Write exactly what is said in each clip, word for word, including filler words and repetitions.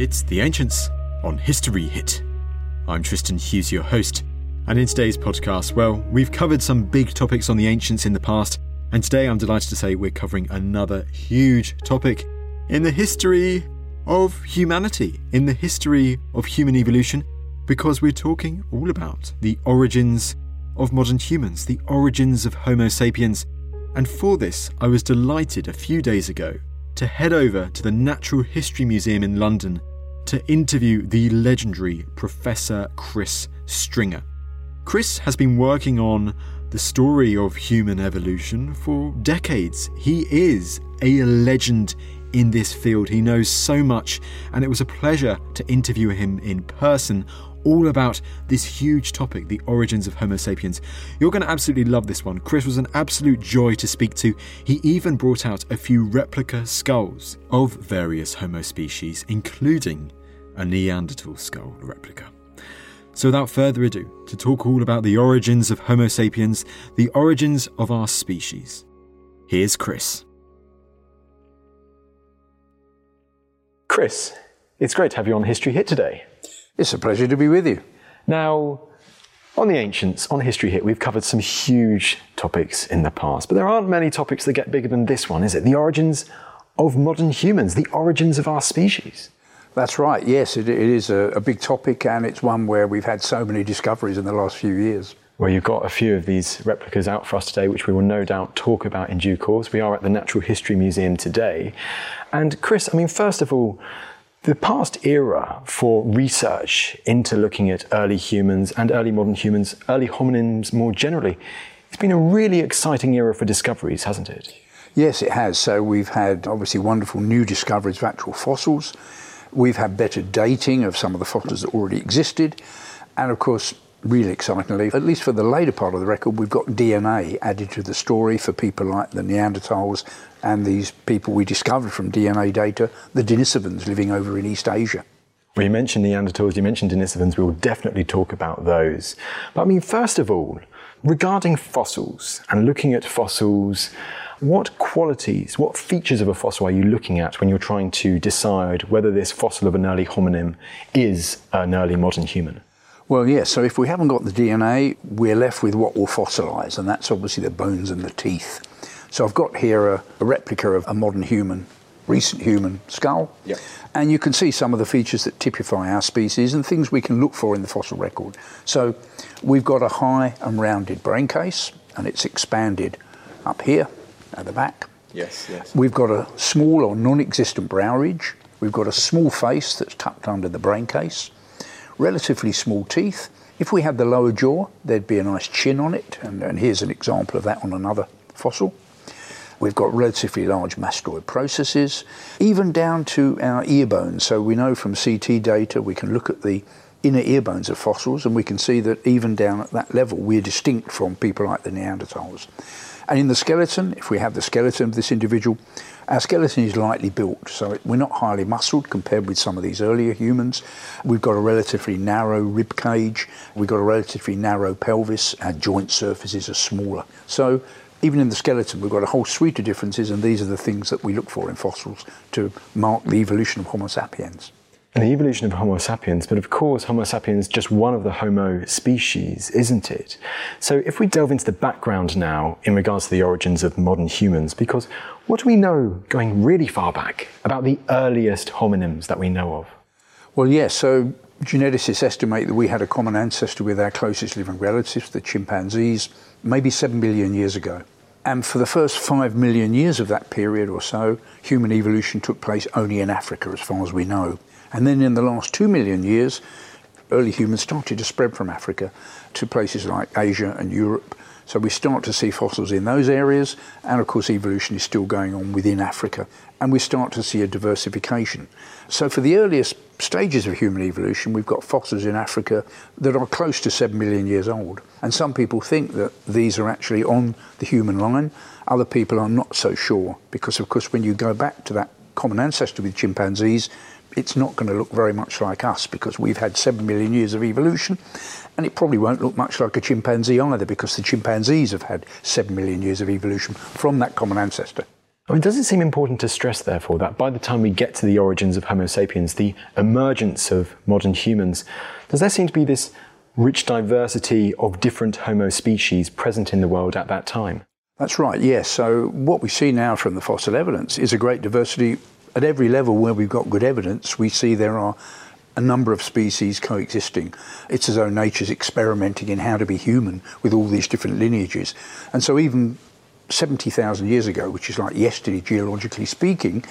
It's The Ancients on History Hit. I'm Tristan Hughes, your host, and in today's podcast, well, we've covered some big topics on the ancients in the past, and today I'm delighted to say we're covering another huge topic in the history of humanity, in the history of human evolution, because we're talking all about the origins of modern humans, the origins of Homo sapiens, and for this, I was delighted a few days ago to head over to the Natural History Museum in London to interview the legendary Professor Chris Stringer. Chris has been working on the story of human evolution for decades. He is a legend in this field. He knows so much, and it was a pleasure to interview him in person all about this huge topic, the origins of Homo sapiens. You're going to absolutely love this one. Chris was an absolute joy to speak to. He even brought out a few replica skulls of various Homo species, including a Neanderthal skull replica. So without further ado, to talk all about the origins of Homo sapiens, the origins of our species, here's Chris. Chris, it's great to have you on History Hit today. It's a pleasure to be with you. Now, on the ancients, on History Hit, we've covered some huge topics in the past, but there aren't many topics that get bigger than this one, is it? The origins of modern humans, the origins of our species. That's right, yes, it, it is a, a big topic, and it's one where we've had so many discoveries in the last few years. Well, you've got a few of these replicas out for us today, which we will no doubt talk about in due course. We are at the Natural History Museum today. And Chris, I mean, first of all, the past era for research into looking at early humans and early modern humans, early hominins more generally, it's been a really exciting era for discoveries, hasn't it? Yes, it has. So we've had obviously wonderful new discoveries of actual fossils. We've had better dating of some of the fossils that already existed. And of course, really excitingly, at least for the later part of the record, we've got D N A added to the story for people like the Neanderthals and these people we discovered from D N A data, the Denisovans living over in East Asia. Well, you mentioned Neanderthals, you mentioned Denisovans, we will definitely talk about those. But I mean, first of all, regarding fossils and looking at fossils, what qualities, what features of a fossil are you looking at when you're trying to decide whether this fossil of an early hominin is an early modern human? Well, yes, so if we haven't got the D N A, we're left with what will fossilise, and that's obviously the bones and the teeth. So I've got here a, a replica of a modern human, recent human skull, yep. And you can see some of the features that typify our species and things we can look for in the fossil record. So we've got a high and rounded brain case, and it's expanded up here at the back. Yes, yes. We've got a small or non-existent brow ridge. We've got a small face that's tucked under the brain case. Relatively small teeth. If we had the lower jaw, there'd be a nice chin on it, and, and here's an example of that on another fossil. We've got relatively large mastoid processes, even down to our ear bones. So we know from C T data, we can look at the inner ear bones of fossils, and we can see that even down at that level, we're distinct from people like the Neanderthals. And in the skeleton, if we have the skeleton of this individual, our skeleton is lightly built, so we're not highly muscled compared with some of these earlier humans. We've got a relatively narrow rib cage. We've got a relatively narrow pelvis. Our joint surfaces are smaller. So even in the skeleton, we've got a whole suite of differences, and these are the things that we look for in fossils to mark the evolution of Homo sapiens. And the evolution of Homo sapiens, but of course Homo sapiens is just one of the Homo species, isn't it? So if we delve into the background now in regards to the origins of modern humans, because what do we know going really far back about the earliest hominins that we know of? Well, yes, yeah, so Geneticists estimate that we had a common ancestor with our closest living relatives, the chimpanzees, maybe seven billion years ago. And for the first five million years of that period or so, human evolution took place only in Africa, as far as we know. And then in the last two million years, early humans started to spread from Africa to places like Asia and Europe. So we start to see fossils in those areas, and of course evolution is still going on within Africa, and we start to see a diversification. So for the earliest stages of human evolution, we've got fossils in Africa that are close to seven million years old. And some people think that these are actually on the human line. Other people are not so sure, because of course when you go back to that common ancestor with chimpanzees, it's not going to look very much like us, because we've had seven million years of evolution, and it probably won't look much like a chimpanzee either, because the chimpanzees have had seven million years of evolution from that common ancestor. I mean, does it seem important to stress, therefore, that by the time we get to the origins of Homo sapiens, the emergence of modern humans, does there seem to be this rich diversity of different Homo species present in the world at that time? That's right, yes. So what we see now from the fossil evidence is a great diversity. At every level where we've got good evidence, we see there are a number of species coexisting. It's as though nature's experimenting in how to be human with all these different lineages. And so even seventy thousand years ago, which is like yesterday geologically speaking,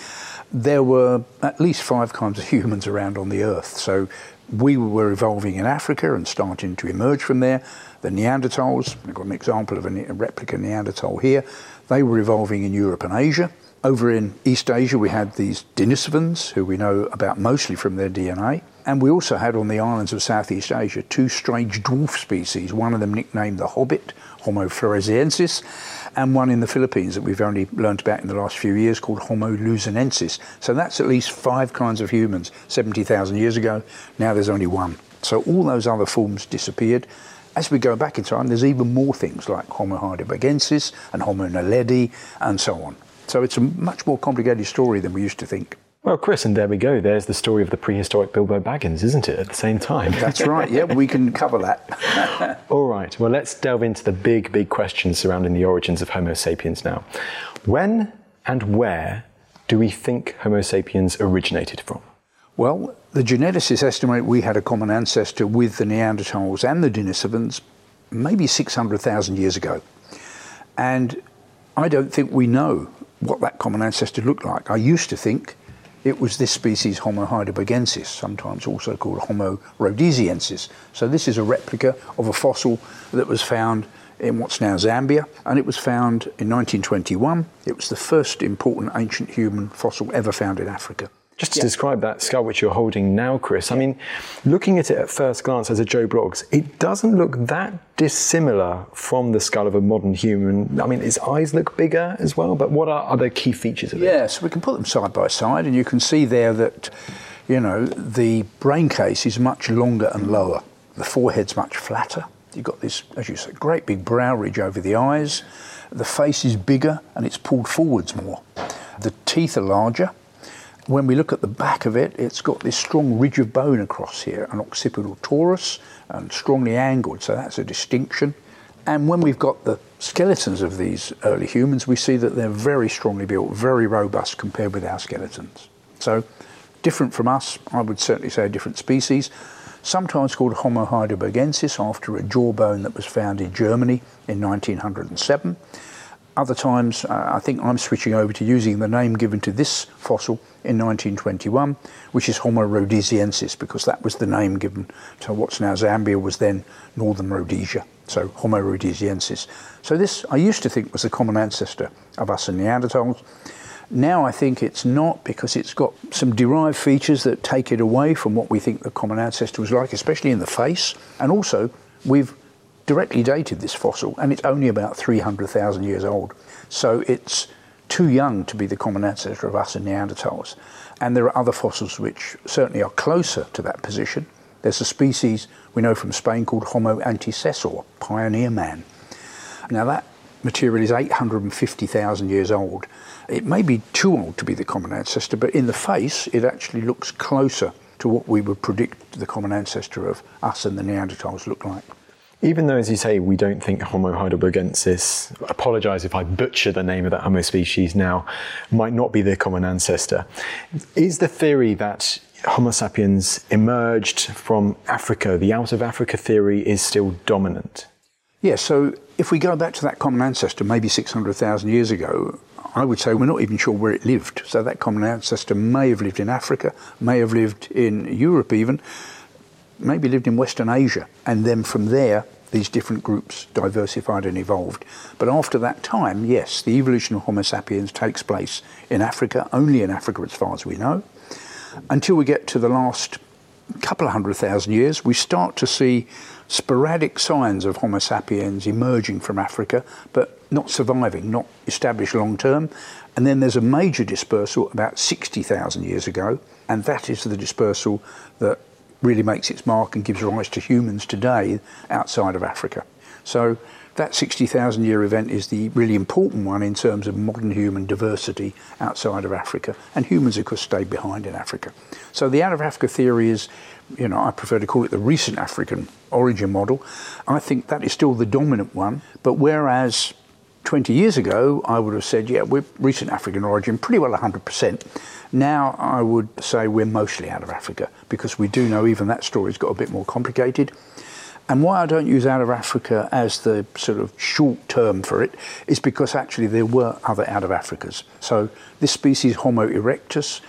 there were at least five kinds of humans around on the Earth. So we were evolving in Africa and starting to emerge from there. The Neanderthals, I've got an example of a replica Neanderthal here, they were evolving in Europe and Asia. Over in East Asia, we had these Denisovans, who we know about mostly from their D N A. And we also had on the islands of Southeast Asia two strange dwarf species, one of them nicknamed the Hobbit, Homo floresiensis, and one in the Philippines that we've only learned about in the last few years called Homo luzonensis. So that's at least five kinds of humans seventy thousand years ago. Now there's only one. So all those other forms disappeared. As we go back in time, there's even more things like Homo heidelbergensis and Homo naledi and so on. So it's a much more complicated story than we used to think. Well, Chris, and there we go. There's the story of the prehistoric Bilbo Baggins, isn't it, at the same time? That's right. Yeah, we can cover that. All right. Well, let's delve into the big, big questions surrounding the origins of Homo sapiens now. When and where do we think Homo sapiens originated from? Well, the geneticists estimate we had a common ancestor with the Neanderthals and the Denisovans maybe six hundred thousand years ago. And I don't think we know what that common ancestor looked like. I used to think it was this species Homo heidelbergensis, sometimes also called Homo rhodesiensis. So this is a replica of a fossil that was found in what's now Zambia, and it was found in nineteen twenty-one. It was the first important ancient human fossil ever found in Africa. Just to yeah. describe that skull which you're holding now, Chris, I mean, looking at it at first glance as a Joe Bloggs, it doesn't look that dissimilar from the skull of a modern human. I mean, its eyes look bigger as well, but what are other key features of it? Yeah, so we can put them side by side, and you can see there that, you know, the brain case is much longer and lower. The forehead's much flatter. You've got this, as you say, great big brow ridge over the eyes. The face is bigger, and it's pulled forwards more. The teeth are larger. When we look at the back of it, it's got this strong ridge of bone across here, an occipital torus, and strongly angled, so that's a distinction. And when we've got the skeletons of these early humans, we see that they're very strongly built, very robust compared with our skeletons. So different from us, I would certainly say a different species, sometimes called Homo heidelbergensis after a jawbone that was found in Germany in nineteen oh seven. Other times, uh, I think I'm switching over to using the name given to this fossil in nineteen twenty-one, which is Homo rhodesiensis, because that was the name given to what's now Zambia, was then northern Rhodesia, so Homo rhodesiensis. So this, I used to think, was the common ancestor of us and Neanderthals. Now I think it's not, because it's got some derived features that take it away from what we think the common ancestor was like, especially in the face, and also we've directly dated this fossil, and it's only about three hundred thousand years old. So it's too young to be the common ancestor of us and Neanderthals. And there are other fossils which certainly are closer to that position. There's a species we know from Spain called Homo antecessor, pioneer man. Now that material is eight hundred fifty thousand years old. It may be too old to be the common ancestor, but in the face, it actually looks closer to what we would predict the common ancestor of us and the Neanderthals look like. Even though, as you say, we don't think Homo heidelbergensis, apologise if I butcher the name of that Homo species now, might not be their common ancestor, is the theory that Homo sapiens emerged from Africa. The out of Africa theory is still dominant. Yes, so if we go back to that common ancestor maybe six hundred thousand years ago, I would say we're not even sure where it lived. So that common ancestor may have lived in Africa, may have lived in Europe even, maybe lived in Western Asia. And then from there, these different groups diversified and evolved. But after that time, yes, the evolution of Homo sapiens takes place in Africa, only in Africa as far as we know. Until we get to the last couple of hundred thousand years, we start to see sporadic signs of Homo sapiens emerging from Africa, but not surviving, not established long term. And then there's a major dispersal about sixty thousand years ago, and that is the dispersal that really makes its mark and gives rise to humans today outside of Africa. So that sixty thousand year event is the really important one in terms of modern human diversity outside of Africa. And humans, of course, stayed behind in Africa. So the out of Africa theory is, you know, I prefer to call it the recent African origin model. I think that is still the dominant one. But whereas twenty years ago, I would have said, yeah, we're recent African origin, pretty well one hundred percent. Now I would say we're mostly out of Africa, because we do know even that story's got a bit more complicated. And why I don't use out of Africa as the sort of short term for it is because actually there were other out of Africas. So this species, Homo erectus,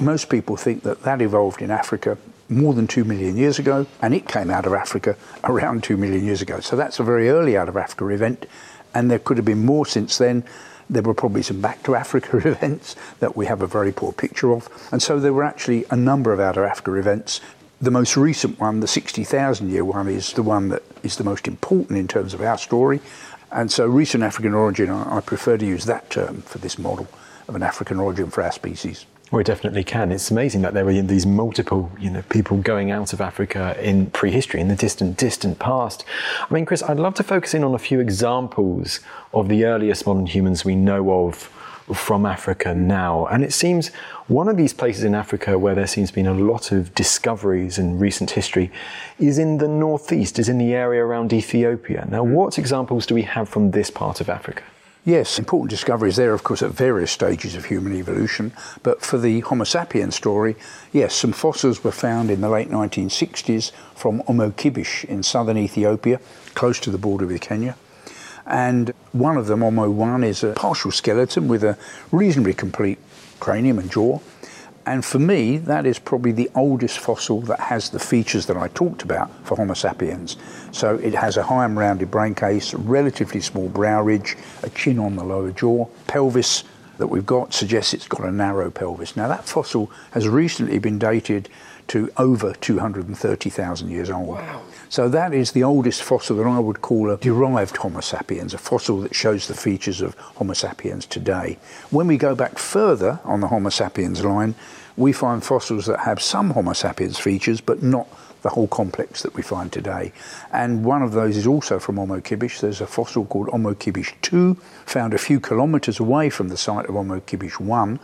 most people think that that evolved in Africa more than two million years ago, and it came out of Africa around two million years ago. So that's a very early out of Africa event, and there could have been more since then. There were probably some back to Africa events that we have a very poor picture of. And so there were actually a number of out of Africa events. The most recent one, the sixty thousand year one, is the one that is the most important in terms of our story. And so recent African origin, I prefer to use that term for this model of an African origin for our species. We definitely can. It's amazing that there were these multiple, you know, people going out of Africa in prehistory, in the distant, distant past. I mean, Chris, I'd love to focus in on a few examples of the earliest modern humans we know of from Africa now. And it seems one of these places in Africa where there seems to be a lot of discoveries in recent history is in the northeast, is in the area around Ethiopia. Now, what examples do we have from this part of Africa? Yes, important discoveries there, of course, at various stages of human evolution. But for the Homo sapiens story, yes, some fossils were found in the late nineteen sixties from Omo Kibish in southern Ethiopia, close to the border with Kenya. And one of them, Omo one, is a partial skeleton with a reasonably complete cranium and jaw. And for me, that is probably the oldest fossil that has the features that I talked about for Homo sapiens. So it has a high and rounded brain case, relatively small brow ridge, a chin on the lower jaw. Pelvis that we've got suggests it's got a narrow pelvis. Now, that fossil has recently been dated to over two hundred thirty thousand years old. Wow. So that is the oldest fossil that I would call a derived Homo sapiens, a fossil that shows the features of Homo sapiens today. When we go back further on the Homo sapiens line, we find fossils that have some Homo sapiens features, but not the whole complex that we find today. And one of those is also from Omo Kibish. There's a fossil called Omo Kibish two, found a few kilometres away from the site of Omo Kibish one.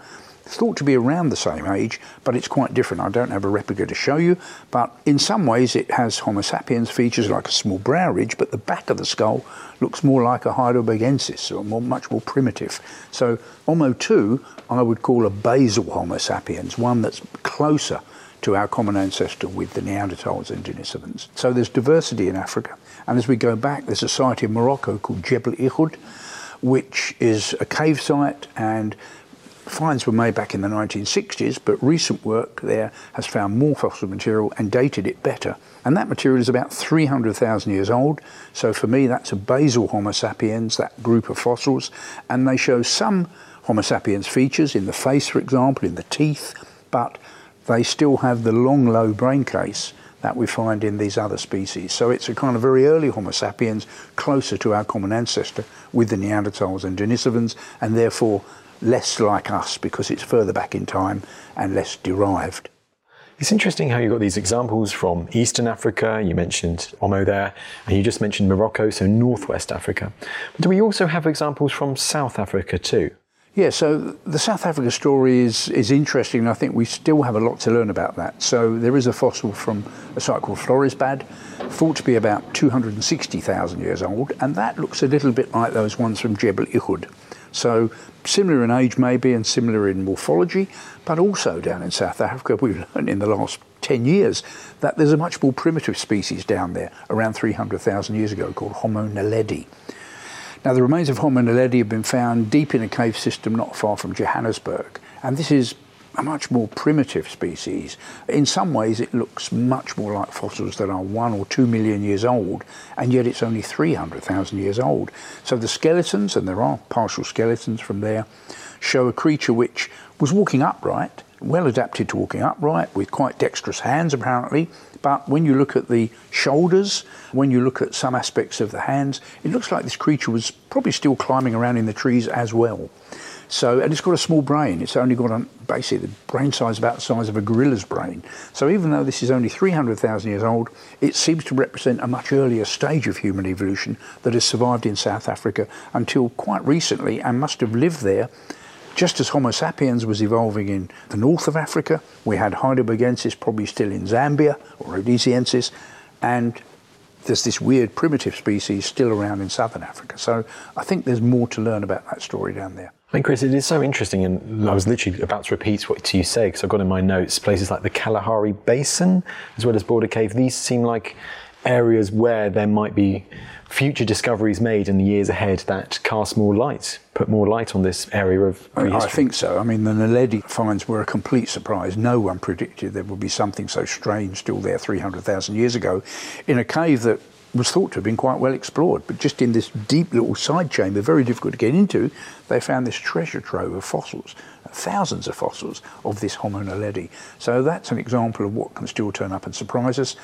Thought to be around the same age, but it's quite different. I don't have a replica to show you, but in some ways it has Homo sapiens features like a small brow ridge, but the back of the skull looks more like a heidelbergensis, or more, much more primitive. So Omo two I would call a basal Homo sapiens, one that's closer to our common ancestor with the Neanderthals and Denisovans. So there's diversity in Africa. And as we go back, there's a site in Morocco called Jebel Irhoud, which is a cave site, and finds were made back in the nineteen sixties, but recent work there has found more fossil material and dated it better. And that material is about three hundred thousand years old. So for me, that's a basal Homo sapiens, that group of fossils. And they show some Homo sapiens features in the face, for example, in the teeth, but they still have the long, low brain case that we find in these other species. So it's a kind of very early Homo sapiens, closer to our common ancestor with the Neanderthals and Denisovans, and therefore less like us because it's further back in time and less derived. It's interesting how you got these examples from Eastern Africa, you mentioned Omo there, and you just mentioned Morocco, so Northwest Africa. But do we also have examples from South Africa too? Yeah, so the South Africa story is, is interesting, and I think we still have a lot to learn about that. So there is a fossil from a site called Florisbad, thought to be about two hundred sixty thousand years old, and that looks a little bit like those ones from Jebel Irhoud. So similar in age maybe and similar in morphology, but also down in South Africa we've learned in the last ten years that there's a much more primitive species down there around three hundred thousand years ago called Homo naledi. Now the remains of Homo naledi have been found deep in a cave system not far from Johannesburg, and this is a much more primitive species. In some ways it looks much more like fossils that are one or two million years old, and yet it's only three hundred thousand years old. So the skeletons, and there are partial skeletons from there, show a creature which was walking upright, well adapted to walking upright, with quite dexterous hands apparently, but when you look at the shoulders, when you look at some aspects of the hands, it looks like this creature was probably still climbing around in the trees as well. So, and it's got a small brain. It's only got a, basically the brain size about the size of a gorilla's brain. So even though this is only three hundred thousand years old, it seems to represent a much earlier stage of human evolution that has survived in South Africa until quite recently and must have lived there. Just as Homo sapiens was evolving in the north of Africa, we had Heidelbergensis probably still in Zambia, or Rhodesiensis, and there's this weird primitive species still around in southern Africa. So I think there's more to learn about that story down there. And Chris, it is so interesting, and I was literally about to repeat what you say because I've got in my notes places like the Kalahari Basin as well as Border Cave. These seem like areas where there might be future discoveries made in the years ahead that cast more light, put more light on this area of prehistory. I think so. I mean, the Naledi finds were a complete surprise. No one predicted there would be something so strange still there three hundred thousand years ago in a cave that was thought to have been quite well explored, but just in this deep little side chamber, very difficult to get into, they found this treasure trove of fossils, thousands of fossils of this Homo naledi. So that's an example of what can still turn up and surprise us.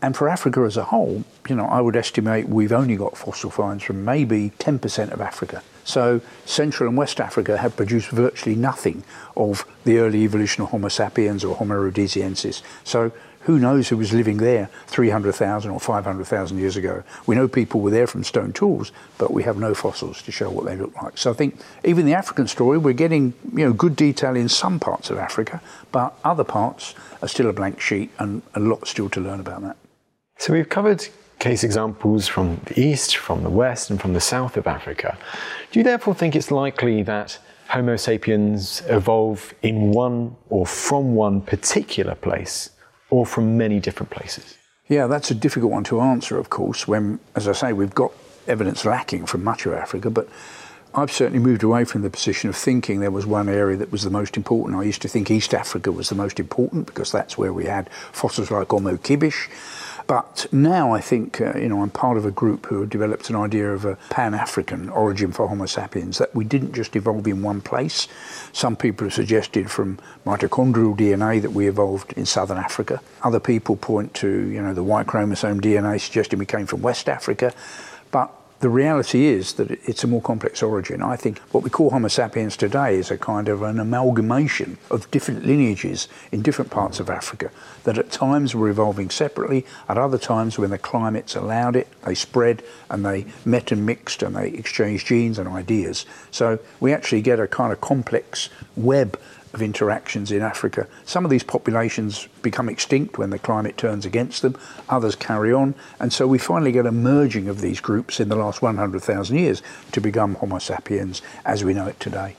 And for Africa as a whole, you know, I would estimate we've only got fossil finds from maybe ten percent of Africa. So Central and West Africa have produced virtually nothing of the early evolution of Homo sapiens or Homo rhodesiensis. So who knows who was living there three hundred thousand or five hundred thousand years ago? We know people were there from stone tools, but we have no fossils to show what they looked like. So I think even the African story, we're getting, you know, good detail in some parts of Africa, but other parts are still a blank sheet and a lot still to learn about that. So we've covered case examples from the east, from the west, and from the south of Africa. Do you therefore think it's likely that Homo sapiens evolve in one or from one particular place, or from many different places? Yeah, that's a difficult one to answer, of course, when, as I say, we've got evidence lacking from much of Africa, but I've certainly moved away from the position of thinking there was one area that was the most important. I used to think East Africa was the most important because that's where we had fossils like Omo Kibish. But now I think, uh, you know, I'm part of a group who have developed an idea of a pan-African origin for Homo sapiens, that we didn't just evolve in one place. Some people have suggested from mitochondrial D N A that we evolved in southern Africa. Other people point to, you know, the Y chromosome D N A suggesting we came from West Africa. But the reality is that it's a more complex origin. I think what we call Homo sapiens today is a kind of an amalgamation of different lineages in different parts of Africa that at times were evolving separately, at other times when the climates allowed it, they spread and they met and mixed and they exchanged genes and ideas. So we actually get a kind of complex web of interactions in Africa. Some of these populations become extinct when the climate turns against them, others carry on, and so we finally get a merging of these groups in the last one hundred thousand years to become Homo sapiens as we know it today.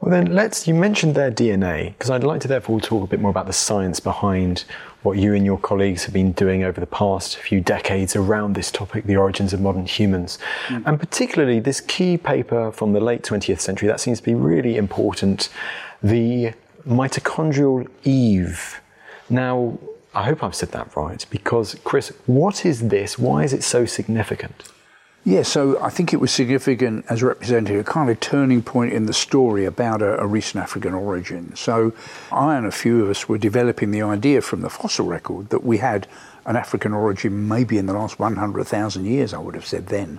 Well then, let's, you mentioned their D N A, because I'd like to therefore talk a bit more about the science behind what you and your colleagues have been doing over the past few decades around this topic, the origins of modern humans. Mm. And particularly this key paper from the late twentieth century, that seems to be really important, the Mitochondrial Eve. Now, I hope I've said that right, because Chris, what is this? Why is it so significant? Yeah, so I think it was significant as representing a kind of turning point in the story about a, a recent African origin. So I and a few of us were developing the idea from the fossil record that we had an African origin maybe in the last one hundred thousand years, I would have said then.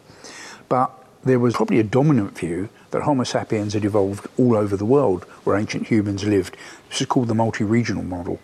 But there was probably a dominant view that Homo sapiens had evolved all over the world where ancient humans lived. This is called the multi-regional model.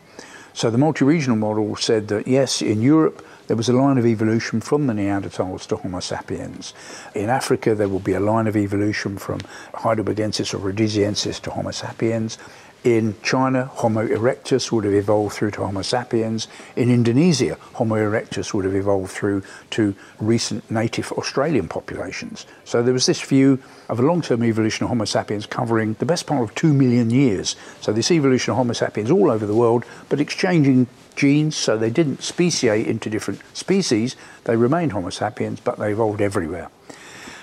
So the multi-regional model said that, yes, in Europe, there was a line of evolution from the Neanderthals to Homo sapiens. In Africa, there will be a line of evolution from Heidelbergensis or Rhodesiensis to Homo sapiens. In China, Homo erectus would have evolved through to Homo sapiens. In Indonesia, Homo erectus would have evolved through to recent native Australian populations. So there was this view of a long-term evolution of Homo sapiens covering the best part of two million years. So this evolution of Homo sapiens all over the world, but exchanging genes, so they didn't speciate into different species. They remained Homo sapiens, but they evolved everywhere.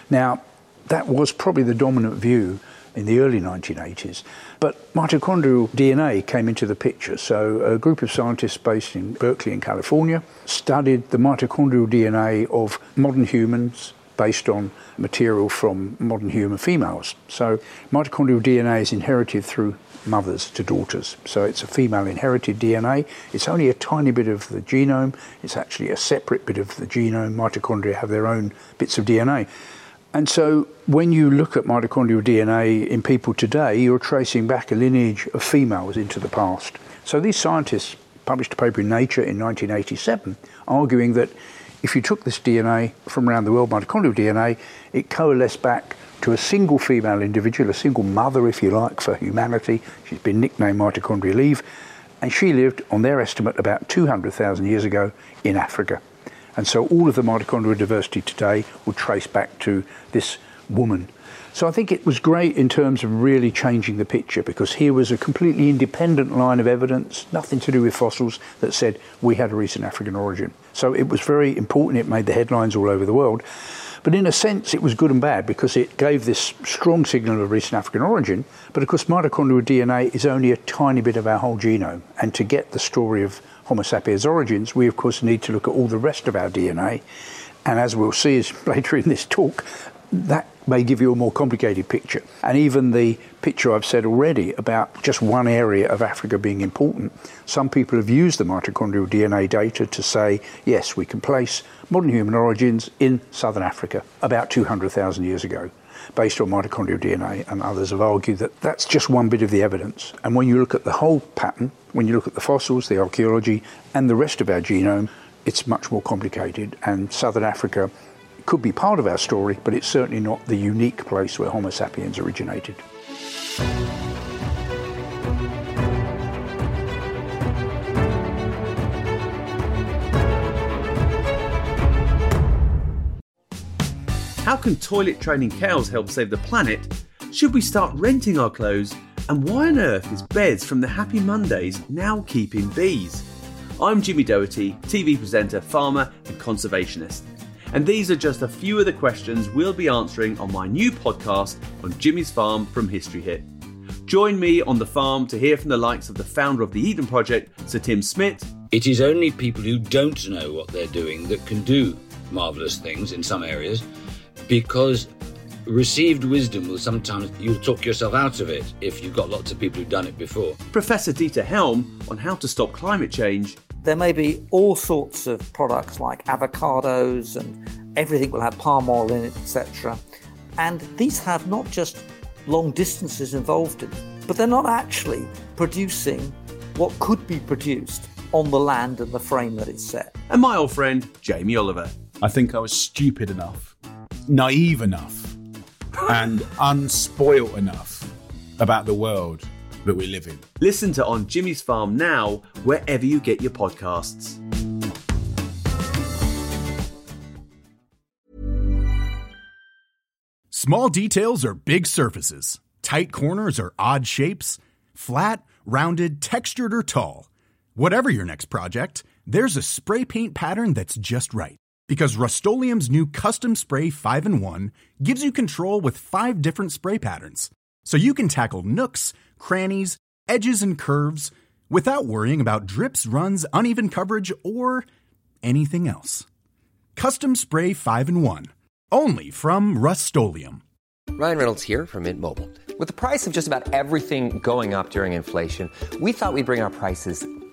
Now, that was probably the dominant view in the early nineteen eighties. But mitochondrial D N A came into the picture. So a group of scientists based in Berkeley in California studied the mitochondrial D N A of modern humans based on material from modern human females. So mitochondrial D N A is inherited through mothers to daughters. So it's a female inherited D N A. It's only a tiny bit of the genome. It's actually a separate bit of the genome. Mitochondria have their own bits of D N A. And so when you look at mitochondrial D N A in people today, you're tracing back a lineage of females into the past. So these scientists published a paper in Nature in nineteen eighty-seven arguing that if you took this D N A from around the world, mitochondrial D N A, it coalesced back to a single female individual, a single mother, if you like, for humanity. She's been nicknamed Mitochondrial Eve, and she lived, on their estimate, about two hundred thousand years ago in Africa. And so all of the mitochondrial diversity today would trace back to this woman. So I think it was great in terms of really changing the picture, because here was a completely independent line of evidence, nothing to do with fossils, that said we had a recent African origin. So it was very important. It made the headlines all over the world. But in a sense, it was good and bad, because it gave this strong signal of recent African origin. But of course, mitochondrial D N A is only a tiny bit of our whole genome. And to get the story of Homo sapiens origins, we of course need to look at all the rest of our D N A. And as we'll see later in this talk, that may give you a more complicated picture. And even the picture I've said already about just one area of Africa being important, some people have used the mitochondrial D N A data to say, yes, we can place modern human origins in southern Africa about two hundred thousand years ago, based on mitochondrial D N A, and others have argued that that's just one bit of the evidence. And when you look at the whole pattern, when you look at the fossils, the archaeology, and the rest of our genome, it's much more complicated. And southern Africa could be part of our story, but it's certainly not the unique place where Homo sapiens originated. How can toilet training cows help save the planet? Should we start renting our clothes? And why on earth is Beds from the Happy Mondays now keeping bees? I'm Jimmy Doherty, T V presenter, farmer and conservationist. And these are just a few of the questions we'll be answering on my new podcast on Jimmy's Farm from History Hit. Join me on the farm to hear from the likes of the founder of the Eden Project, Sir Tim Smith. It is only people who don't know what they're doing that can do marvellous things in some areas, because received wisdom will sometimes, you'll talk yourself out of it if you've got lots of people who've done it before. Professor Dieter Helm on how to stop climate change. There may be all sorts of products like avocados, and everything will have palm oil in it, et cetera. And these have not just long distances involved in it, but they're not actually producing what could be produced on the land and the frame that it's set. And my old friend, Jamie Oliver. I think I was stupid enough, naive enough, and unspoilt enough about the world that we live in. Listen to On Jimmy's Farm now, wherever you get your podcasts. Small details are big surfaces. Tight corners are odd shapes. Flat, rounded, textured, or tall. Whatever your next project, there's a spray paint pattern that's just right. Because Rust-Oleum's new Custom Spray five in one gives you control with five different spray patterns. So you can tackle nooks, crannies, edges, and curves without worrying about drips, runs, uneven coverage, or anything else. Custom Spray five in one, only from Rust-Oleum. Ryan Reynolds here from Mint Mobile. With the price of just about everything going up during inflation, we thought we'd bring our prices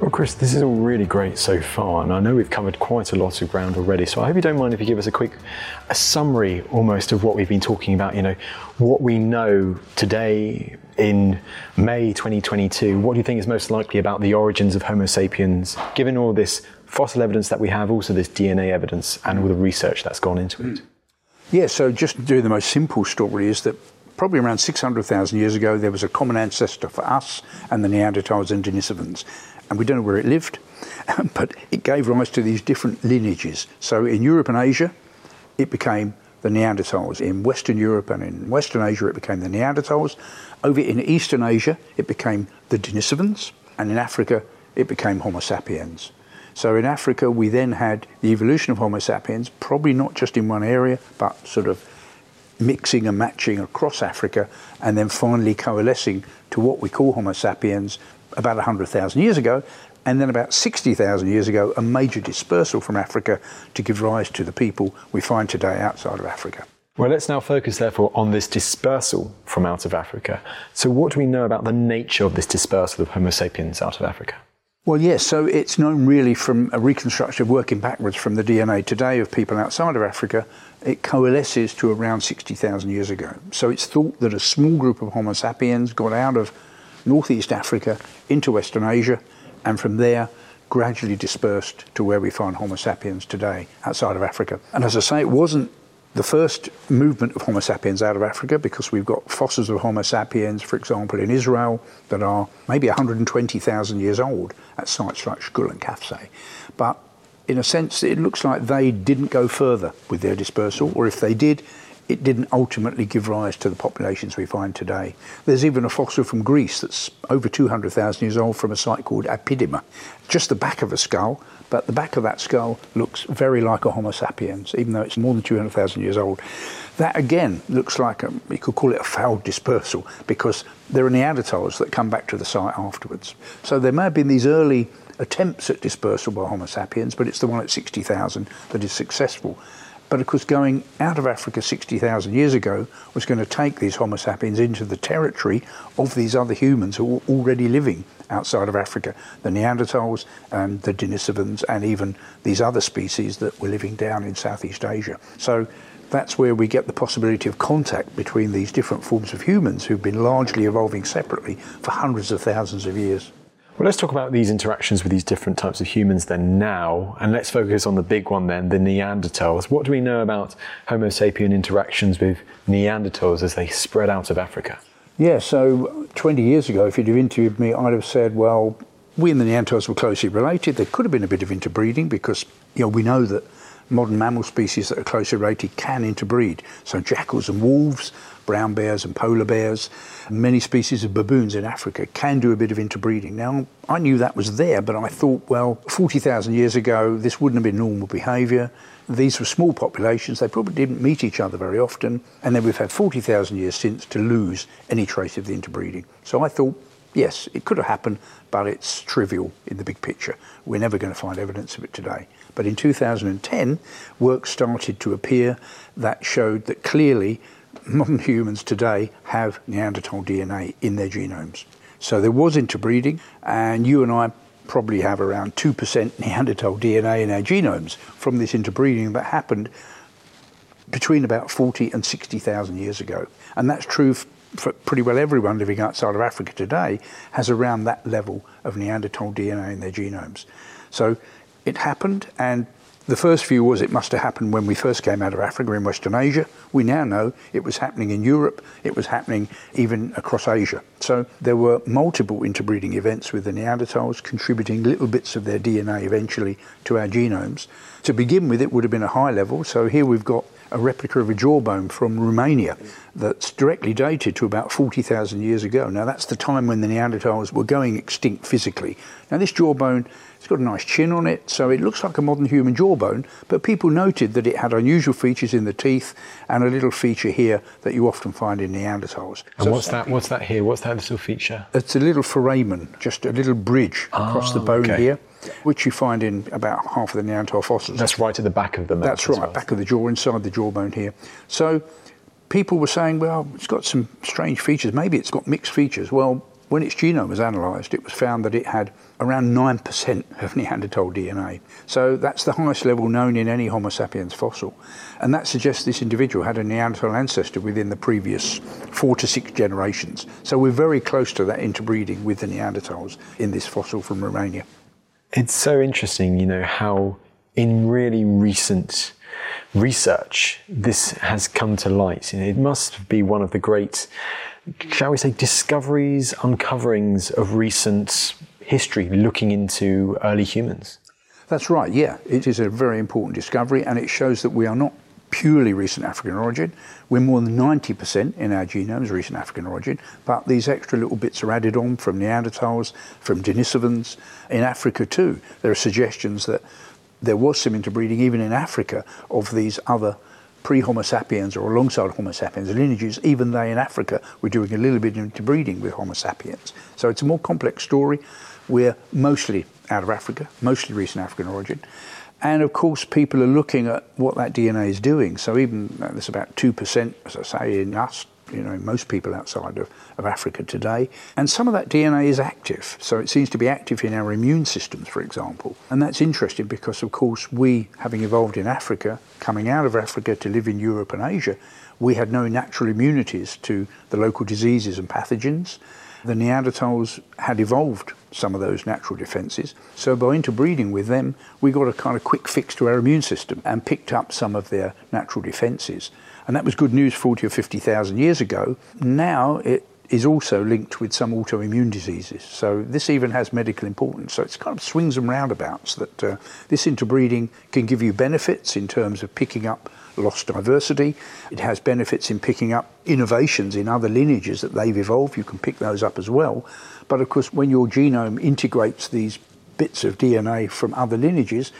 Well, Chris, this is all really great so far, and I know we've covered quite a lot of ground already, so I hope you don't mind if you give us a quick a summary almost of what we've been talking about, you know, what we know today in May twenty twenty-two. What do you think is most likely about the origins of Homo sapiens, given all this fossil evidence that we have, also this D N A evidence and all the research that's gone into it? Yeah, so just to do the most simple story is that probably around six hundred thousand years ago, there was a common ancestor for us and the Neanderthals and Denisovans. And we don't know where it lived, but it gave rise to these different lineages. So in Europe and Asia, it became the Neanderthals. In Western Europe and in Western Asia, it became the Neanderthals. Over in Eastern Asia, it became the Denisovans. And in Africa, it became Homo sapiens. So in Africa, we then had the evolution of Homo sapiens, probably not just in one area, but sort of mixing and matching across Africa, and then finally coalescing to what we call Homo sapiens, about one hundred thousand years ago, and then about sixty thousand years ago, a major dispersal from Africa to give rise to the people we find today outside of Africa. Well, let's now focus, therefore, on this dispersal from out of Africa. So what do we know about the nature of this dispersal of Homo sapiens out of Africa? Well, yes, so it's known really from a reconstruction of working backwards from the D N A today of people outside of Africa. It coalesces to around sixty thousand years ago. So it's thought that a small group of Homo sapiens got out of Northeast Africa into Western Asia, and from there gradually dispersed to where we find Homo sapiens today outside of Africa. And as I say, it wasn't the first movement of Homo sapiens out of Africa, because we've got fossils of Homo sapiens, for example, in Israel that are maybe one hundred twenty thousand years old at sites like Shgul and Kafse. But in a sense, it looks like they didn't go further with their dispersal, or if they did, it didn't ultimately give rise to the populations we find today. There's even a fossil from Greece that's over two hundred thousand years old from a site called Apidima. Just the back of a skull, but the back of that skull looks very like a Homo sapiens, even though it's more than two hundred thousand years old. That, again, looks like, a, you could call it a failed dispersal, because there are Neanderthals that come back to the site afterwards. So there may have been these early attempts at dispersal by Homo sapiens, but it's the one at sixty thousand that is successful. But of course, going out of Africa sixty thousand years ago was going to take these Homo sapiens into the territory of these other humans who were already living outside of Africa, the Neanderthals and the Denisovans, and even these other species that were living down in Southeast Asia. So that's where we get the possibility of contact between these different forms of humans who've been largely evolving separately for hundreds of thousands of years. Well, let's talk about these interactions with these different types of humans then now, and let's focus on the big one then, the Neanderthals. What do we know about Homo sapien interactions with Neanderthals as they spread out of Africa? Yeah, so twenty years ago, if you'd have interviewed me, I'd have said, well, we and the Neanderthals were closely related. There could have been a bit of interbreeding, because, you know, we know that modern mammal species that are closely related can interbreed. So jackals and wolves, brown bears and polar bears, and many species of baboons in Africa can do a bit of interbreeding. Now, I knew that was there, but I thought, well, forty thousand years ago, this wouldn't have been normal behaviour. These were small populations. They probably didn't meet each other very often. And then we've had forty thousand years since to lose any trace of the interbreeding. So I thought, yes, it could have happened, but it's trivial in the big picture. We're never going to find evidence of it today. But in two thousand ten, work started to appear that showed that clearly modern humans today have Neanderthal D N A in their genomes. So there was interbreeding, and you and I probably have around two percent Neanderthal D N A in our genomes from this interbreeding that happened between about forty and sixty thousand years ago. And that's true for pretty well everyone living outside of Africa today has around that level of Neanderthal D N A in their genomes. So it happened, and The first view was it must have happened when we first came out of Africa in Western Asia. We now know it was happening in Europe, it was happening even across Asia. So there were multiple interbreeding events with the Neanderthals, contributing little bits of their D N A eventually to our genomes. To begin with, it would have been a high level, so here we've got a replica of a jawbone from Romania that's directly dated to about forty thousand years ago. Now, that's the time when the Neanderthals were going extinct physically. Now, this jawbone, it's got a nice chin on it, so it looks like a modern human jawbone, but people noted that it had unusual features in the teeth and a little feature here that you often find in Neanderthals. And so what's that What's that here? What's that little feature? It's a little foramen, just a little bridge across oh, the bone okay. here. Which you find in about half of the Neanderthal fossils. That's right at the back of the mouth. That's right, well. back of the jaw, inside the jawbone here. So people were saying, well, it's got some strange features. Maybe it's got mixed features. Well, when its genome was analysed, it was found that it had around nine percent of Neanderthal D N A. So that's the highest level known in any Homo sapiens fossil. And that suggests this individual had a Neanderthal ancestor within the previous four to six generations. So we're very close to that interbreeding with the Neanderthals in this fossil from Romania. It's so interesting, you know, how in really recent research this has come to light. You know, it must be one of the great, shall we say, discoveries, uncoverings of recent history looking into early humans. That's right, yeah. It is a very important discovery, and it shows that we are not purely recent African origin. We're more than ninety percent in our genomes recent African origin, but these extra little bits are added on from Neanderthals, from Denisovans. In Africa too, there are suggestions that there was some interbreeding even in Africa of these other pre-Homo sapiens or alongside Homo sapiens lineages. Even they in Africa were doing a little bit of interbreeding with Homo sapiens. So it's a more complex story. We're mostly out of Africa, mostly recent African origin. And of course, people are looking at what that D N A is doing. So even there's about two percent, as I say, in us, you know, most people outside of, of Africa today. And some of that D N A is active. So it seems to be active in our immune systems, for example. And that's interesting because, of course, we, having evolved in Africa, coming out of Africa to live in Europe and Asia, we had no natural immunities to the local diseases and pathogens. The Neanderthals had evolved some of those natural defences. So by interbreeding with them, we got a kind of quick fix to our immune system and picked up some of their natural defences. And that was good news forty or fifty thousand years ago. Now it is also linked with some autoimmune diseases. So this even has medical importance. So it's kind of swings and roundabouts that uh, this interbreeding can give you benefits in terms of picking up lost diversity. It has benefits in picking up innovations in other lineages that they've evolved. You can pick those up as well. But of course, when your genome integrates these bits of D N A from other lineages,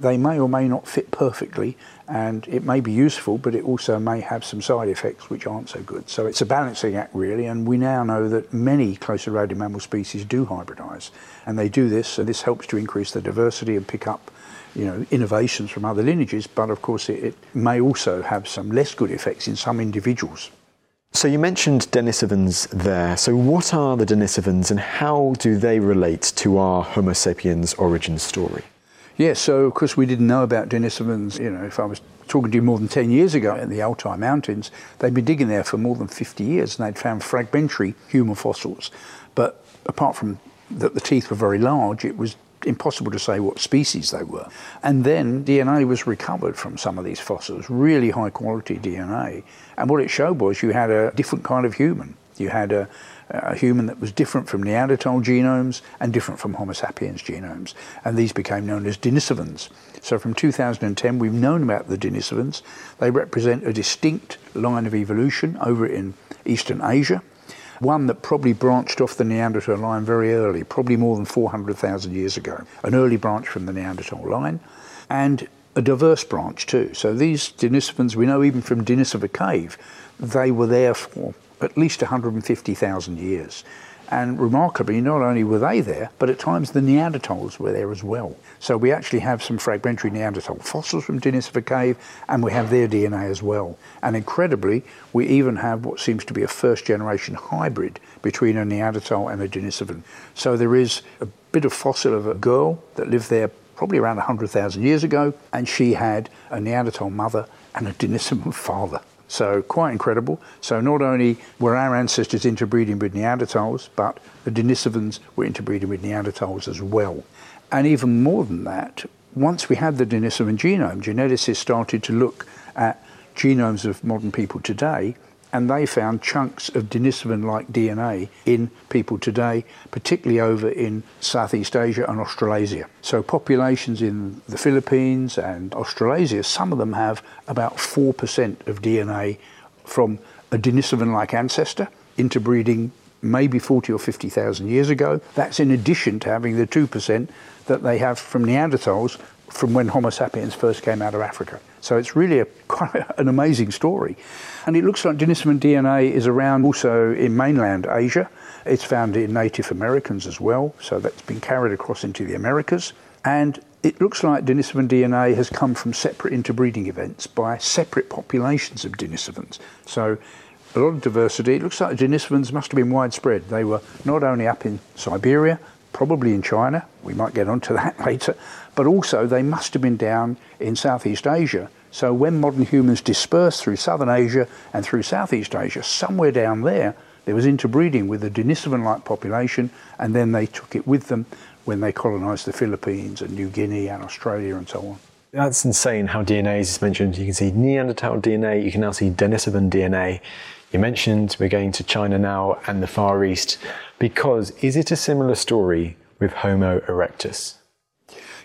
they may or may not fit perfectly, and it may be useful, but it also may have some side effects which aren't so good. So it's a balancing act, really, and we now know that many closely related mammal species do hybridise, and they do this, and this helps to increase the diversity and pick up, you know, innovations from other lineages, but of course it, it may also have some less good effects in some individuals. So you mentioned Denisovans there. So what are the Denisovans and how do they relate to our Homo sapiens origin story? Yeah, so of course we didn't know about Denisovans. You know, if I was talking to you more than ten years ago in the Altai Mountains, they'd been digging there for more than fifty years and they'd found fragmentary human fossils. But apart from that the teeth were very large, it was impossible to say what species they were. And then D N A was recovered from some of these fossils, really high quality D N A. And what it showed was you had a different kind of human. You had a, a human that was different from Neanderthal genomes and different from Homo sapiens genomes. And these became known as Denisovans. So from two thousand ten, we've known about the Denisovans. They represent a distinct line of evolution over in Eastern Asia. One that probably branched off the Neanderthal line very early, probably more than four hundred thousand years ago. An early branch from the Neanderthal line, and a diverse branch too. So these Denisovans, we know even from Denisova Cave, they were there for at least one hundred fifty thousand years. And remarkably, not only were they there, but at times the Neanderthals were there as well. So we actually have some fragmentary Neanderthal fossils from Denisova Cave, and we have their D N A as well. And incredibly, we even have what seems to be a first-generation hybrid between a Neanderthal and a Denisovan. So there is a bit of fossil of a girl that lived there probably around one hundred thousand years ago, and she had a Neanderthal mother and a Denisovan father. So quite incredible. So not only were our ancestors interbreeding with Neanderthals, but the Denisovans were interbreeding with Neanderthals as well. And even more than that, once we had the Denisovan genome, geneticists started to look at genomes of modern people today, and they found chunks of Denisovan-like D N A in people today, particularly over in Southeast Asia and Australasia. So populations in the Philippines and Australasia, some of them have about four percent of D N A from a Denisovan-like ancestor, interbreeding maybe forty or fifty thousand years ago. That's in addition to having the two percent that they have from Neanderthals from when Homo sapiens first came out of Africa. So it's really a, quite an amazing story. And it looks like Denisovan D N A is around also in mainland Asia. It's found in Native Americans as well, so that's been carried across into the Americas. And it looks like Denisovan D N A has come from separate interbreeding events by separate populations of Denisovans. So a lot of diversity. It looks like the Denisovans must have been widespread. They were not only up in Siberia, probably in China, we might get onto that later, but also they must have been down in Southeast Asia. So when modern humans dispersed through Southern Asia and through Southeast Asia, somewhere down there, there was interbreeding with the Denisovan-like population, and then they took it with them when they colonised the Philippines and New Guinea and Australia and so on. That's insane how D N A is mentioned. You can see Neanderthal D N A, you can now see Denisovan D N A. You mentioned we're going to China now and the Far East, because is it a similar story with Homo erectus?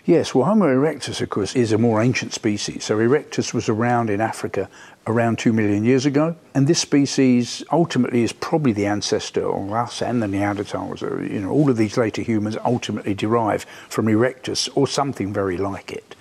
Yes, well, Homo erectus, of course, is a more ancient species. So erectus was around in Africa around two million years ago. And this species ultimately is probably the ancestor of us and the Neanderthals. You know, all of these later humans ultimately derive from erectus or something very like it.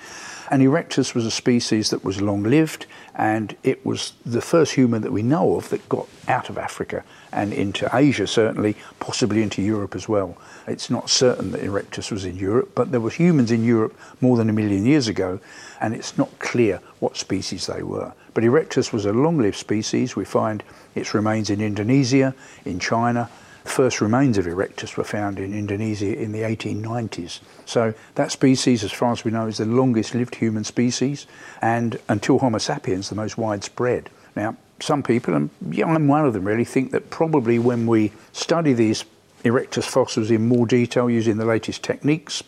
And erectus was a species that was long-lived, and it was the first human that we know of that got out of Africa and into Asia, certainly, possibly into Europe as well. It's not certain that erectus was in Europe, but there were humans in Europe more than a million years ago, and it's not clear what species they were. But erectus was a long-lived species. We find its remains in Indonesia, in China. The first remains of erectus were found in Indonesia in the eighteen nineties. So that species, as far as we know, is the longest-lived human species, and until Homo sapiens, the most widespread. Now, some people, and yeah, I'm one of them really, think that probably when we study these erectus fossils in more detail using the latest techniques,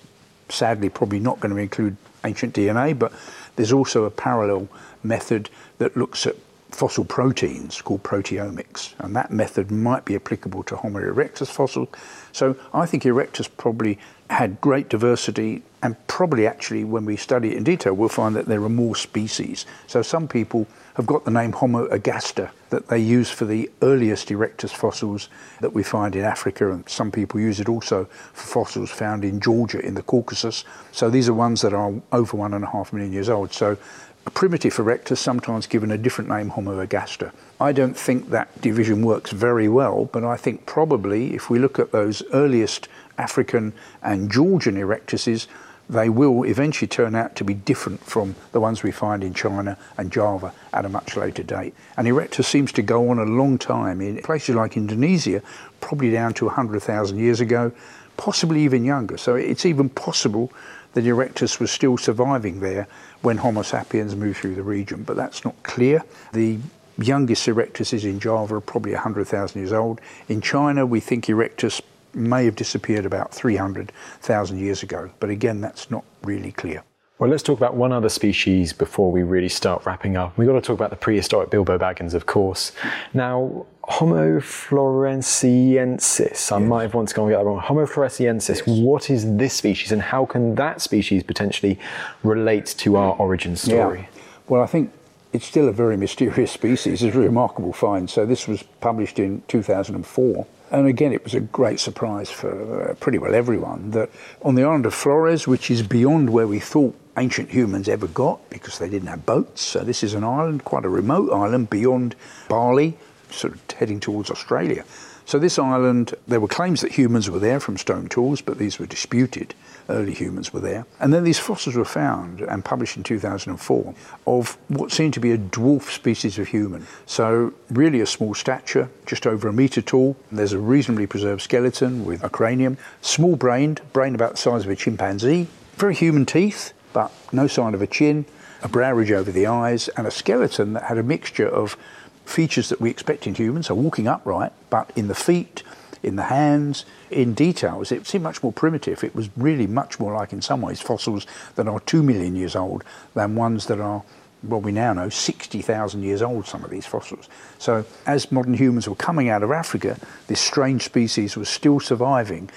sadly probably not going to include ancient D N A, but there's also a parallel method that looks at fossil proteins called proteomics, and that method might be applicable to Homo erectus fossil. So I think erectus probably had great diversity, and probably actually when we study it in detail we'll find that there are more species. So some people have got the name Homo ergaster that they use for the earliest erectus fossils that we find in Africa, and some people use it also for fossils found in Georgia in the Caucasus. So these are ones that are over one and a half million years old. So a primitive erectus, sometimes given a different name, Homo ergaster. I don't think that division works very well, but I think probably if we look at those earliest African and Georgian erectuses, they will eventually turn out to be different from the ones we find in China and Java at a much later date. And erectus seems to go on a long time in places like Indonesia, probably down to one hundred thousand years ago, possibly even younger. So it's even possible that erectus was still surviving there when Homo sapiens moved through the region, but that's not clear. The youngest erectuses in Java are probably one hundred thousand years old. In China, we think erectus may have disappeared about three hundred thousand years ago, but again, that's not really clear. Well, let's talk about one other species before we really start wrapping up. We've got to talk about the prehistoric Bilbo Baggins, of course. Now, Homo floresiensis, I yes. might have once gone and got that wrong. Homo floresiensis, yes. What is this species, and how can that species potentially relate to our origin story? Yeah. Well, I think it's still a very mysterious species. It's a remarkable find. So this was published in two thousand four. And again, it was a great surprise for pretty well everyone that on the island of Flores, which is beyond where we thought ancient humans ever got because they didn't have boats. So this is an island, quite a remote island beyond Bali, sort of heading towards Australia. So this island, there were claims that humans were there from stone tools, but these were disputed. Early humans were there. And then these fossils were found and published in two thousand four of what seemed to be a dwarf species of human. So really a small stature, just over a metre tall. There's a reasonably preserved skeleton with a cranium. Small-brained, brain about the size of a chimpanzee. Very human teeth, but no sign of a chin. A brow ridge over the eyes, and a skeleton that had a mixture of features that we expect in humans, so walking upright, but in the feet, in the hands, in details. It seemed much more primitive. It was really much more like, in some ways, fossils that are two million years old than ones that are, well, we now know, sixty thousand years old, some of these fossils. So as modern humans were coming out of Africa, this strange species was still surviving,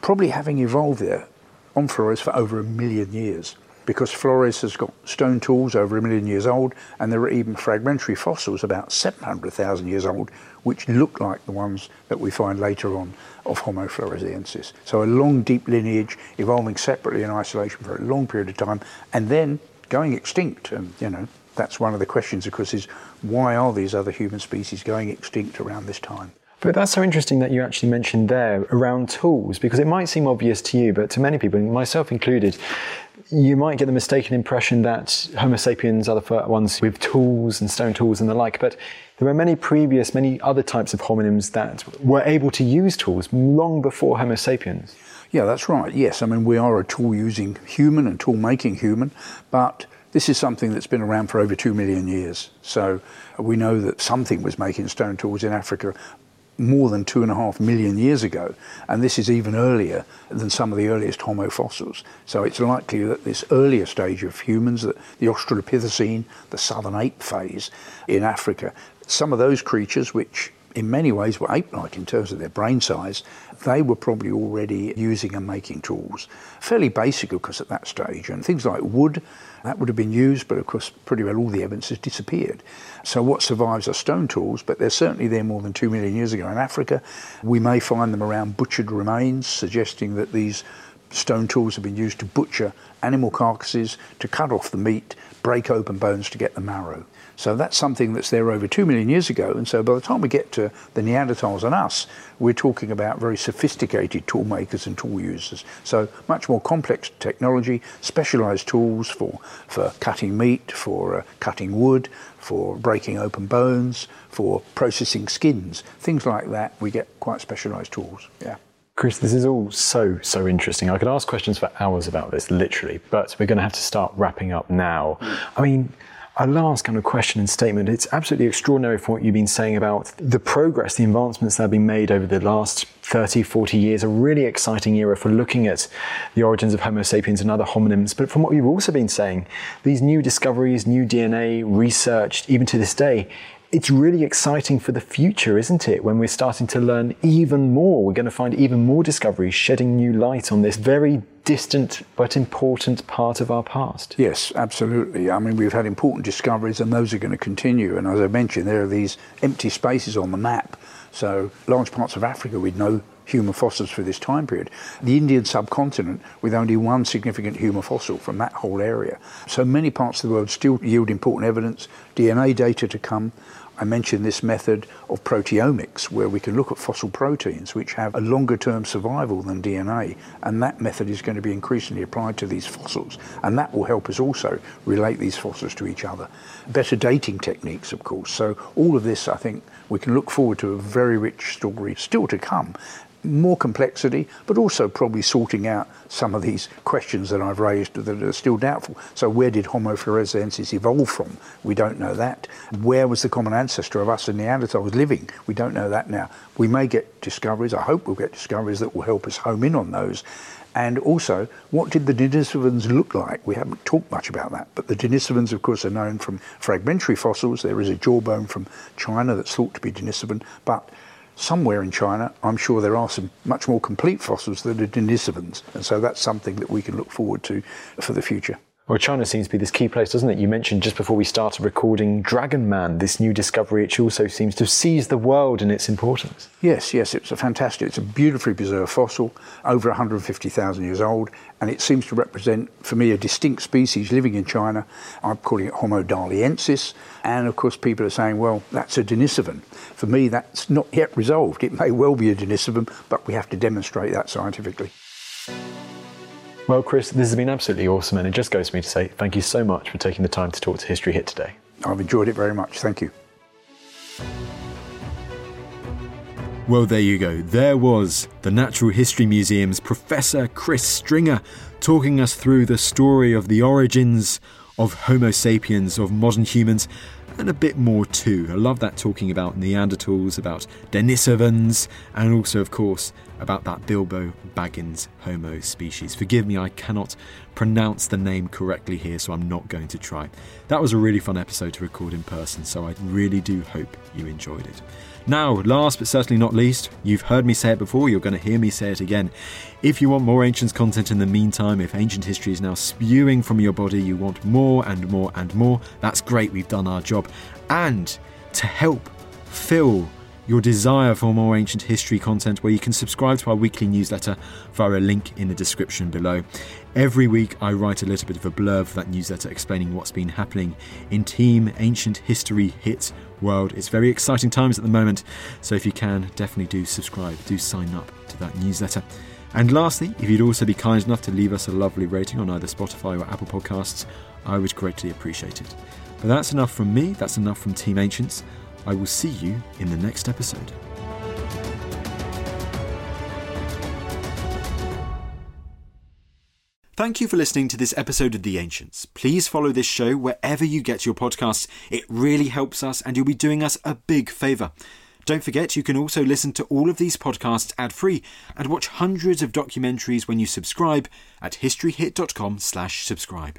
probably having evolved there on Flores for over a million years, because Flores has got stone tools over a million years old, and there are even fragmentary fossils about seven hundred thousand years old, which look like the ones that we find later on of Homo floresiensis. So a long, deep lineage, evolving separately in isolation for a long period of time, and then going extinct. And, you know, that's one of the questions, of course, is why are these other human species going extinct around this time? But that's so interesting that you actually mentioned there around tools, because it might seem obvious to you, but to many people, myself included, you might get the mistaken impression that Homo sapiens are the ones with tools and stone tools and the like, but there were many previous, many other types of hominins that were able to use tools long before Homo sapiens. Yeah, that's right. Yes, I mean, we are a tool-using human and tool-making human, but this is something that's been around for over two million years. So we know that something was making stone tools in Africa more than two and a half million years ago, and this is even earlier than some of the earliest Homo fossils. So it's likely that this earlier stage of humans, the Australopithecine, the southern ape phase in Africa, some of those creatures which in many ways were ape-like in terms of their brain size, they were probably already using and making tools. Fairly basic, of course, at that stage. And things like wood, that would have been used, but of course pretty well all the evidence has disappeared. So what survives are stone tools, but they're certainly there more than two million years ago in Africa. We may find them around butchered remains, suggesting that these stone tools have been used to butcher animal carcasses, to cut off the meat, break open bones to get the marrow. So that's something that's there over two million years ago. And so by the time we get to the Neanderthals and us, we're talking about very sophisticated tool makers and tool users. So much more complex technology, specialised tools for, for cutting meat, for uh, cutting wood, for breaking open bones, for processing skins, things like that. We get quite specialised tools, yeah. Chris, this is all so, so interesting. I could ask questions for hours about this, literally, but we're going to have to start wrapping up now. I mean, our last kind of question and statement, it's absolutely extraordinary for what you've been saying about the progress, the advancements that have been made over the last thirty, forty years, a really exciting era for looking at the origins of Homo sapiens and other hominins. But from what you've also been saying, these new discoveries, new D N A research, even to this day, it's really exciting for the future, isn't it? When we're starting to learn even more, we're going to find even more discoveries shedding new light on this very distant but important part of our past. Yes, absolutely. I mean, we've had important discoveries and those are going to continue. And as I mentioned, there are these empty spaces on the map. So large parts of Africa with no human fossils for this time period. The Indian subcontinent with only one significant human fossil from that whole area. So many parts of the world still yield important evidence, D N A data to come. I mentioned this method of proteomics, where we can look at fossil proteins which have a longer-term survival than D N A, and that method is going to be increasingly applied to these fossils, and that will help us also relate these fossils to each other. Better dating techniques, of course. So all of this, I think, we can look forward to a very rich story still to come. More complexity, but also probably sorting out some of these questions that I've raised that are still doubtful. So where did Homo floresiensis evolve from? We don't know that. Where was the common ancestor of us and Neanderthals living? We don't know that now. We may get discoveries, I hope we'll get discoveries that will help us home in on those. And also, what did the Denisovans look like? We haven't talked much about that, but the Denisovans, of course, are known from fragmentary fossils. There is a jawbone from China that's thought to be Denisovan, but somewhere in China, I'm sure there are some much more complete fossils that are Denisovans. And so that's something that we can look forward to for the future. Well, China seems to be this key place, doesn't it? You mentioned just before we started recording Dragon Man, this new discovery, which also seems to seize the world in its importance. Yes, yes, it's a fantastic, it's a beautifully preserved fossil, over one hundred fifty thousand years old, and it seems to represent, for me, a distinct species living in China. I'm calling it Homo daliensis, and of course people are saying, well, that's a Denisovan. For me, that's not yet resolved. It may well be a Denisovan, but we have to demonstrate that scientifically. Well, Chris, this has been absolutely awesome, and it just goes for me to say thank you so much for taking the time to talk to History Hit today. I've enjoyed it very much. Thank you. Well, there you go. There was the Natural History Museum's Professor Chris Stringer talking us through the story of the origins of Homo sapiens, of modern humans, and a bit more too. I love that, talking about Neanderthals, about Denisovans, and also, of course, about that Bilbo Baggins Homo species. Forgive me, I cannot pronounce the name correctly here, so I'm not going to try. That was a really fun episode to record in person, so I really do hope you enjoyed it. Now, last but certainly not least, you've heard me say it before, you're going to hear me say it again. If you want more Ancients content in the meantime, if ancient history is now spewing from your body, you want more and more and more, that's great, we've done our job. And to help fill your desire for more ancient history content, where you can subscribe to our weekly newsletter via a link in the description below. Every week I write a little bit of a blurb for that newsletter explaining what's been happening in Team Ancient History Hit world. It's very exciting times at the moment, so if you can, definitely do subscribe, do sign up to that newsletter. And lastly, if you'd also be kind enough to leave us a lovely rating on either Spotify or Apple Podcasts, I would greatly appreciate it. But that's enough from me, that's enough from Team Ancients. I will see you in the next episode. Thank you for listening to this episode of The Ancients. Please follow this show wherever you get your podcasts. It really helps us, and you'll be doing us a big favour. Don't forget, you can also listen to all of these podcasts ad-free and watch hundreds of documentaries when you subscribe at historyhit.com slash subscribe.